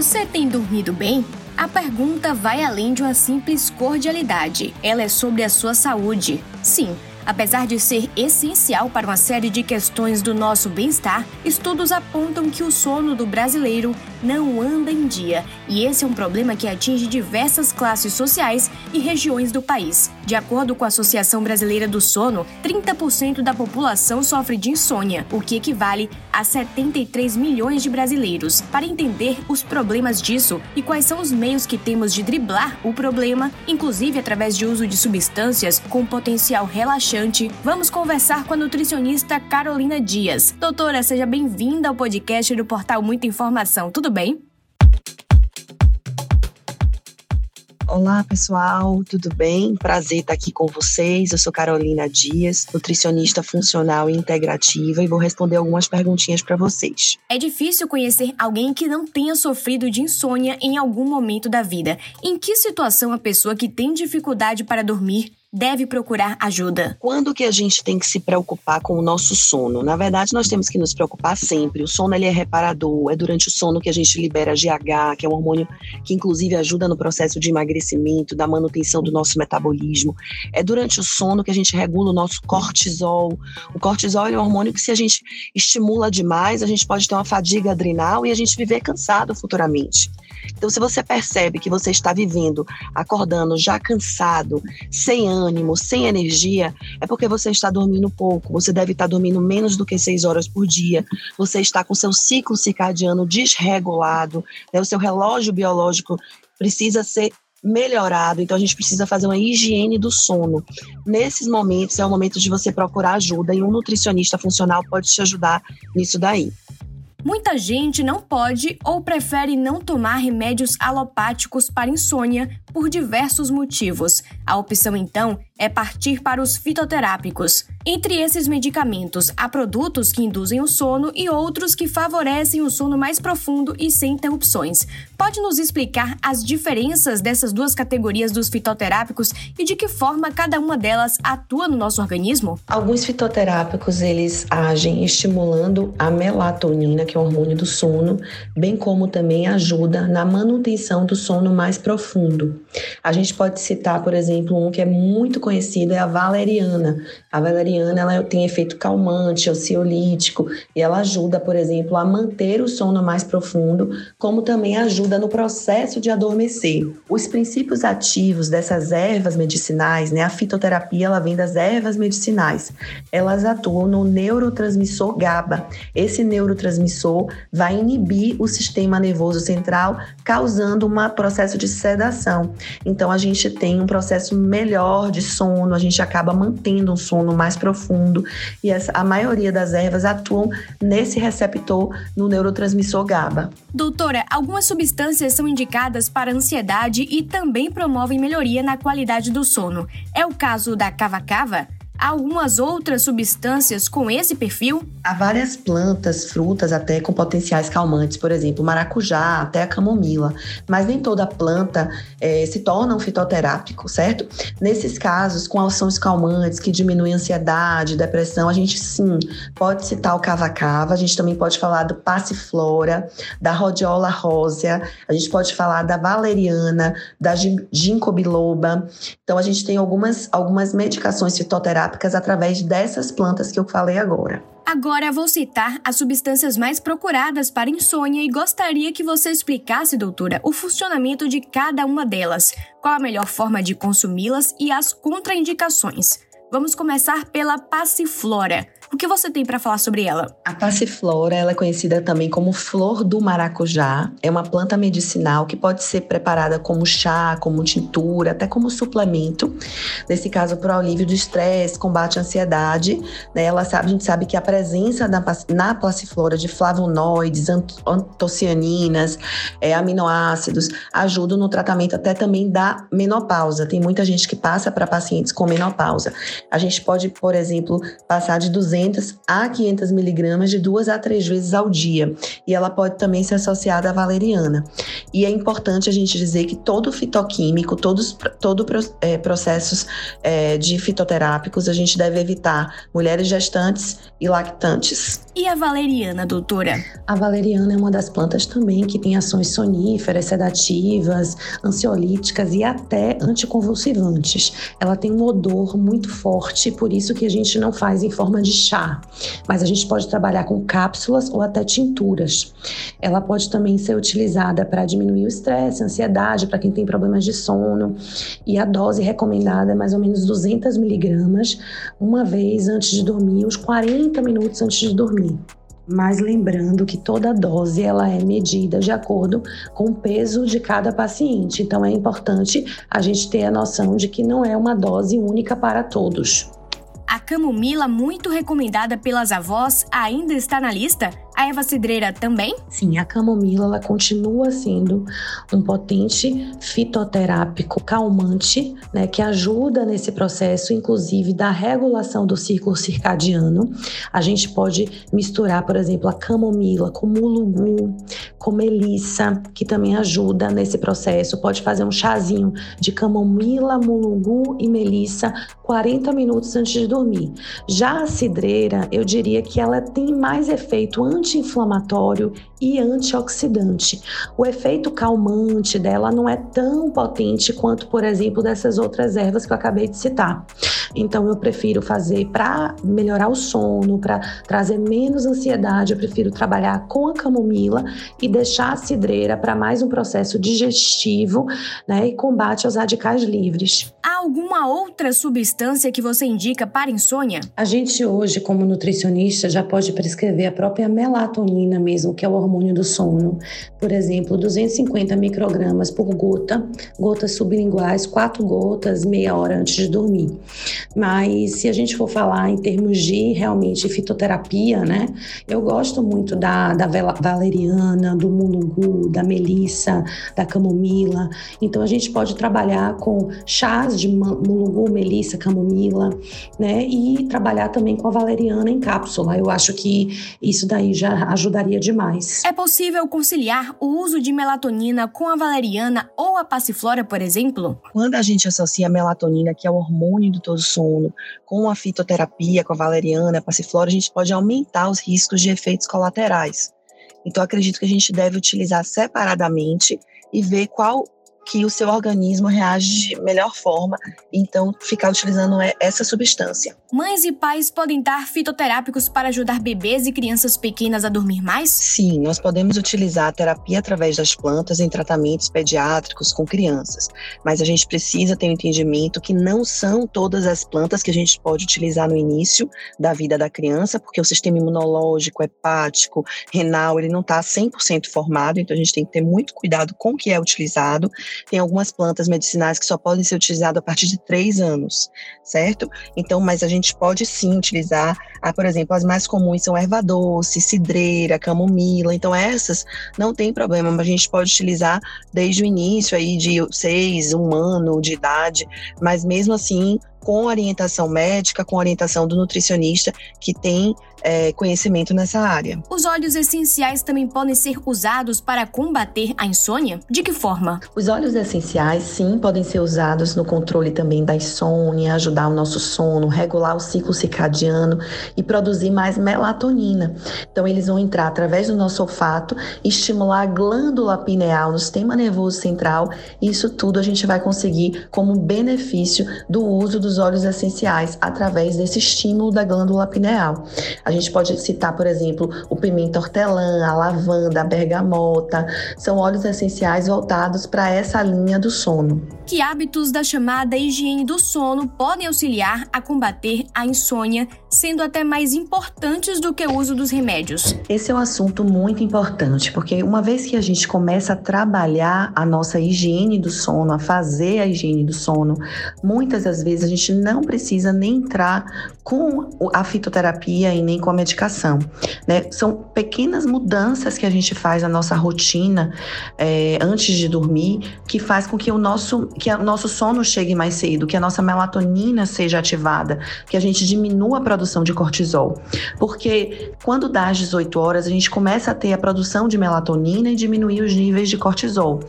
Você tem dormido bem? A pergunta vai além de uma simples cordialidade. Ela é sobre a sua saúde. Sim, apesar de ser essencial para uma série de questões do nosso bem-estar, estudos apontam que o sono do brasileiro não anda em dia. E esse é um problema que atinge diversas classes sociais e regiões do país. De acordo com a Associação Brasileira do Sono, 30% da população sofre de insônia, o que equivale a 73 milhões de brasileiros. Para entender os problemas disso e quais são os meios que temos de driblar o problema, inclusive através de uso de substâncias com potencial relaxante, vamos conversar com a nutricionista Carolina Dias. Doutora, seja bem-vinda ao podcast do Portal Muita Informação. Tudo bem? Olá, pessoal, tudo bem? Prazer estar aqui com vocês. Eu sou Carolina Dias, nutricionista funcional e integrativa, e vou responder algumas perguntinhas para vocês. É difícil conhecer alguém que não tenha sofrido de insônia em algum momento da vida. Em que situação a pessoa que tem dificuldade para dormir deve procurar ajuda? Quando que a gente tem que se preocupar com o nosso sono? Na verdade, nós temos que nos preocupar sempre. O sono, ele é reparador, é durante o sono que a gente libera GH, que é um hormônio que inclusive ajuda no processo de emagrecimento, da manutenção do nosso metabolismo. É durante o sono que a gente regula o nosso cortisol. O cortisol é um hormônio que, se a gente estimula demais, a gente pode ter uma fadiga adrenal e a gente viver cansado futuramente. Então, se você percebe que você está vivendo, acordando já cansado, sem ânimo, sem energia, é porque você está dormindo pouco. Você deve estar dormindo menos do que 6 horas por dia. Você está com seu ciclo circadiano desregulado, né? O seu relógio biológico precisa ser melhorado, então a gente precisa fazer uma higiene do sono. Nesses momentos é o momento de você procurar ajuda, e um nutricionista funcional pode te ajudar nisso daí. Muita gente não pode ou prefere não tomar remédios alopáticos para insônia por diversos motivos. A opção, então, é partir para os fitoterápicos. Entre esses medicamentos, há produtos que induzem o sono e outros que favorecem o sono mais profundo e sem interrupções. Pode nos explicar as diferenças dessas duas categorias dos fitoterápicos e de que forma cada uma delas atua no nosso organismo? Alguns fitoterápicos, eles agem estimulando a melatonina, que é o hormônio do sono, bem como também ajuda na manutenção do sono mais profundo. A gente pode citar, por exemplo, um que é muito conhecido, é a valeriana. A valeriana, ela tem efeito calmante, ansiolítico, e ela ajuda, por exemplo, a manter o sono mais profundo, como também ajuda no processo de adormecer. Os princípios ativos dessas ervas medicinais, né, a fitoterapia, ela vem das ervas medicinais. Elas atuam no neurotransmissor GABA. Esse neurotransmissor vai inibir o sistema nervoso central, causando um processo de sedação. Então, a gente tem um processo melhor de sono, a gente acaba mantendo um sono mais profundo, e a maioria das ervas atuam nesse receptor, no neurotransmissor GABA. Doutora, algumas substâncias são indicadas para ansiedade e também promovem melhoria na qualidade do sono. É o caso da Cava-Cava? Há algumas outras substâncias com esse perfil? Há várias plantas, frutas até, com potenciais calmantes, por exemplo, maracujá, até a camomila. Mas nem toda planta se torna um fitoterápico, certo? Nesses casos, com ações calmantes que diminuem a ansiedade, depressão, a gente sim pode citar o cava-cava, a gente também pode falar do passiflora, da rodiola rósea, a gente pode falar da valeriana, da ginkgo biloba. Então, a gente tem algumas medicações fitoterápicas através dessas plantas que eu falei agora. Agora vou citar as substâncias mais procuradas para insônia e gostaria que você explicasse, doutora, o funcionamento de cada uma delas, qual a melhor forma de consumi-las e as contraindicações. Vamos começar pela passiflora. O que você tem para falar sobre ela? A passiflora, ela é conhecida também como flor do maracujá. É uma planta medicinal que pode ser preparada como chá, como tintura, até como suplemento. Nesse caso, para alívio do estresse, combate à ansiedade. A gente sabe que a presença na passiflora de flavonoides, antocianinas, aminoácidos, ajuda no tratamento até também da menopausa. Tem muita gente que passa para pacientes com menopausa. A gente pode, por exemplo, passar de 200 200 a 500 miligramas de 2 a 3 vezes ao dia. E ela pode também ser associada à valeriana. E é importante a gente dizer que todo fitoquímico, processos de fitoterápicos, a gente deve evitar mulheres gestantes e lactantes. E a valeriana, doutora? A valeriana é uma das plantas também que tem ações soníferas, sedativas, ansiolíticas e até anticonvulsivantes. Ela tem um odor muito forte, por isso que a gente não faz em forma de chá, mas a gente pode trabalhar com cápsulas ou até tinturas. Ela pode também ser utilizada para diminuir o estresse, a ansiedade, para quem tem problemas de sono, e a dose recomendada é mais ou menos 200 miligramas uma vez antes de dormir, uns 40 minutos antes de dormir. Mas lembrando que toda dose ela é medida de acordo com o peso de cada paciente, então é importante a gente ter a noção de que não é uma dose única para todos. A camomila, muito recomendada pelas avós, ainda está na lista? A erva cidreira também? Sim, a camomila ela continua sendo um potente fitoterápico calmante, né, que ajuda nesse processo, inclusive, da regulação do ciclo circadiano. A gente pode misturar, por exemplo, a camomila com mulugu, com melissa, que também ajuda nesse processo. Pode fazer um chazinho de camomila, mulugu e melissa 40 minutos antes de dormir. Já a cidreira, eu diria que ela tem mais efeito anti-inflamatório e antioxidante. O efeito calmante dela não é tão potente quanto, por exemplo, dessas outras ervas que eu acabei de citar. Então, eu prefiro fazer para melhorar o sono, para trazer menos ansiedade, eu prefiro trabalhar com a camomila e deixar a cidreira para mais um processo digestivo, né, e combate aos radicais livres. Há alguma outra substância que você indica para insônia? A gente hoje, como nutricionista, já pode prescrever a própria melatonina mesmo, que é o hormônio do sono. Por exemplo, 250 microgramas por gota, gotas sublinguais, 4 gotas, meia hora antes de dormir. Mas se a gente for falar em termos de realmente fitoterapia, né? Eu gosto muito da valeriana, do mulugu, da melissa, da camomila. Então a gente pode trabalhar com chás de mulugu, melissa, camomila, né? E trabalhar também com a valeriana em cápsula. Eu acho que isso daí já ajudaria demais. É possível conciliar o uso de melatonina com a valeriana ou a passiflora, por exemplo? Quando a gente associa a melatonina, que é o hormônio do sono, com a fitoterapia, com a valeriana, a passiflora, a gente pode aumentar os riscos de efeitos colaterais. Então, acredito que a gente deve utilizar separadamente e ver qual que o seu organismo reage de melhor forma, então ficar utilizando essa substância. Mães e pais podem dar fitoterápicos para ajudar bebês e crianças pequenas a dormir mais? Sim, nós podemos utilizar a terapia através das plantas em tratamentos pediátricos com crianças, mas a gente precisa ter um entendimento que não são todas as plantas que a gente pode utilizar no início da vida da criança, porque o sistema imunológico, hepático, renal, ele não está 100% formado, então a gente tem que ter muito cuidado com o que é utilizado. Tem algumas plantas medicinais que só podem ser utilizadas a partir de 3 anos, certo? Então, mas a gente pode sim utilizar, por exemplo, as mais comuns são erva doce, cidreira, camomila. Então, essas não tem problema, mas a gente pode utilizar desde o início aí de 1 ano de idade, mas mesmo assim, com orientação médica, com orientação do nutricionista que tem conhecimento nessa área. Os óleos essenciais também podem ser usados para combater a insônia? De que forma? Os óleos essenciais, sim, podem ser usados no controle também da insônia, ajudar o nosso sono, regular o ciclo circadiano e produzir mais melatonina. Então, eles vão entrar através do nosso olfato, estimular a glândula pineal no sistema nervoso central, e isso tudo a gente vai conseguir como benefício do uso dos óleos essenciais através desse estímulo da glândula pineal. A gente pode citar, por exemplo, o pimenta hortelã, a lavanda, a bergamota. São óleos essenciais voltados para essa linha do sono. Que hábitos da chamada higiene do sono podem auxiliar a combater a insônia, sendo até mais importantes do que o uso dos remédios? Esse é um assunto muito importante, porque uma vez que a gente começa a trabalhar a nossa higiene do sono, a fazer a higiene do sono, muitas das vezes a gente gente não precisa nem entrar com a fitoterapia e nem com a medicação, né? São pequenas mudanças que a gente faz na nossa rotina antes de dormir, que faz com que o nosso sono chegue mais cedo, que a nossa melatonina seja ativada, que a gente diminua a produção de cortisol. Porque quando dá às 18 horas, a gente começa a ter a produção de melatonina e diminuir os níveis de cortisol.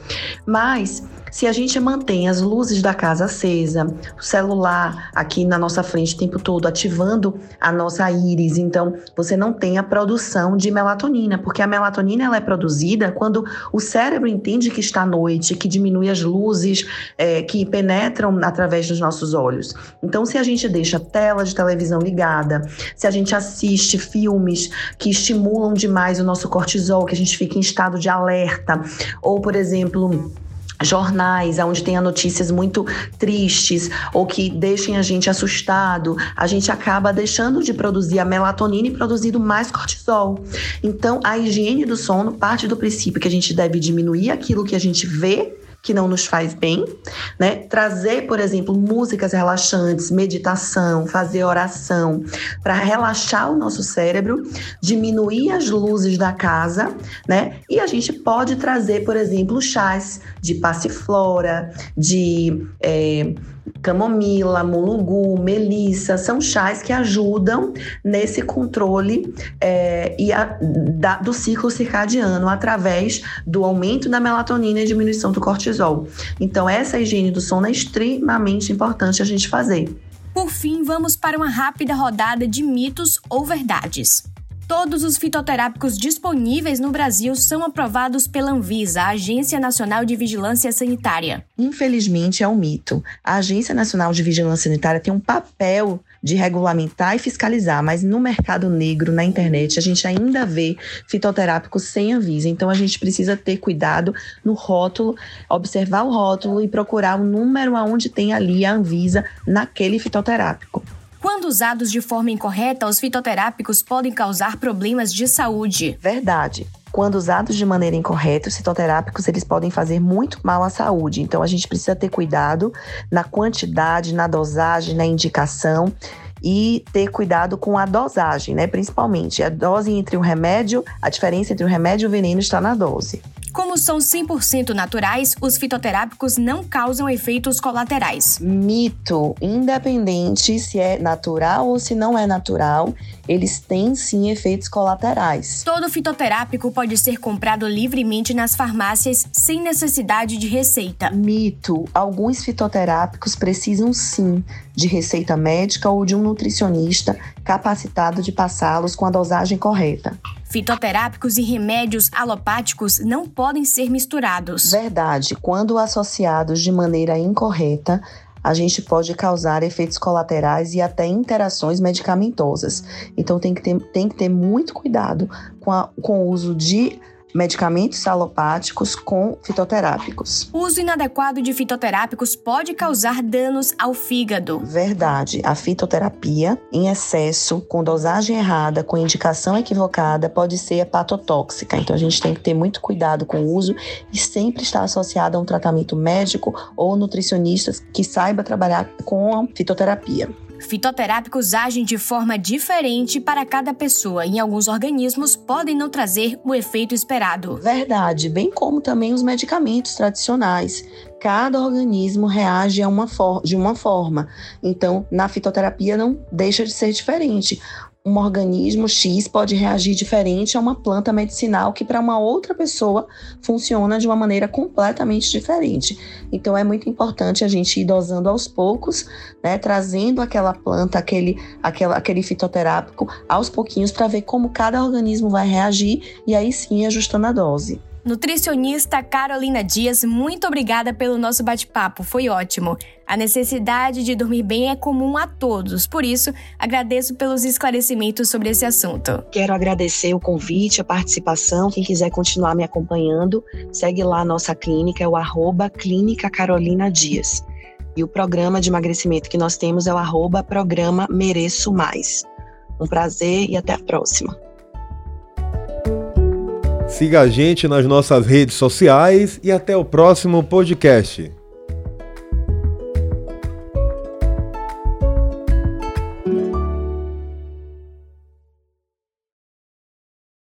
Mas se a gente mantém as luzes da casa acesa, o celular aqui na nossa frente o tempo todo ativando a nossa íris, então você não tem a produção de melatonina, porque a melatonina ela é produzida quando o cérebro entende que está à noite, que diminui as luzes que penetram através dos nossos olhos. Então, se a gente deixa a tela de televisão ligada, se a gente assiste filmes que estimulam demais o nosso cortisol, que a gente fica em estado de alerta, ou, por exemplo, jornais onde tenha notícias muito tristes ou que deixem a gente assustado, a gente acaba deixando de produzir a melatonina e produzindo mais cortisol. Então, a higiene do sono parte do princípio que a gente deve diminuir aquilo que a gente vê que não nos faz bem, né? Trazer, por exemplo, músicas relaxantes, meditação, fazer oração para relaxar o nosso cérebro, diminuir as luzes da casa, né? E a gente pode trazer, por exemplo, chás de passiflora, de camomila, mulungu, melissa, são chás que ajudam nesse controle do ciclo circadiano através do aumento da melatonina e diminuição do cortisol. Então, essa higiene do sono é extremamente importante a gente fazer. Por fim, vamos para uma rápida rodada de mitos ou verdades. Todos os fitoterápicos disponíveis no Brasil são aprovados pela Anvisa, a Agência Nacional de Vigilância Sanitária. Infelizmente, é um mito. A Agência Nacional de Vigilância Sanitária tem um papel de regulamentar e fiscalizar, mas no mercado negro, na internet, a gente ainda vê fitoterápicos sem Anvisa. Então, a gente precisa ter cuidado no rótulo, observar o rótulo e procurar o número onde tem ali a Anvisa naquele fitoterápico. Quando usados de forma incorreta, os fitoterápicos podem causar problemas de saúde. Verdade. Quando usados de maneira incorreta, os fitoterápicos eles podem fazer muito mal à saúde. Então, a gente precisa ter cuidado na quantidade, na dosagem, na indicação e ter cuidado com a dosagem, né? Principalmente a dose entre o remédio, a diferença entre o remédio e o veneno está na dose. Como são 100% naturais, os fitoterápicos não causam efeitos colaterais. Mito, independente se é natural ou se não é natural, eles têm sim efeitos colaterais. Todo fitoterápico pode ser comprado livremente nas farmácias sem necessidade de receita. Mito, alguns fitoterápicos precisam sim de receita médica ou de um nutricionista capacitado de passá-los com a dosagem correta. Fitoterápicos e remédios alopáticos não podem ser misturados. Verdade. Quando associados de maneira incorreta, a gente pode causar efeitos colaterais e até interações medicamentosas. Então tem que ter muito cuidado com o uso de medicamentos alopáticos com fitoterápicos. O uso inadequado de fitoterápicos pode causar danos ao fígado. Verdade. A fitoterapia em excesso, com dosagem errada, com indicação equivocada, pode ser hepatotóxica. Então, a gente tem que ter muito cuidado com o uso e sempre estar associado a um tratamento médico ou nutricionista que saiba trabalhar com a fitoterapia. Fitoterápicos agem de forma diferente para cada pessoa e em alguns organismos podem não trazer o efeito esperado. Verdade, bem como também os medicamentos tradicionais. Cada organismo reage de uma forma. Então, na fitoterapia não deixa de ser diferente. Um organismo X pode reagir diferente a uma planta medicinal que para uma outra pessoa funciona de uma maneira completamente diferente. Então é muito importante a gente ir dosando aos poucos, né, trazendo aquela planta, aquele fitoterápico aos pouquinhos para ver como cada organismo vai reagir e aí sim ajustando a dose. Nutricionista Carolina Dias, muito obrigada pelo nosso bate-papo, foi ótimo. A necessidade de dormir bem é comum a todos, por isso, agradeço pelos esclarecimentos sobre esse assunto. Quero agradecer o convite, a participação, quem quiser continuar me acompanhando, segue lá a nossa clínica, é o @Clínica Carolina Dias. E o programa de emagrecimento que nós temos é o @Programa Mereço Mais. Um prazer e até a próxima. Siga a gente nas nossas redes sociais e até o próximo podcast.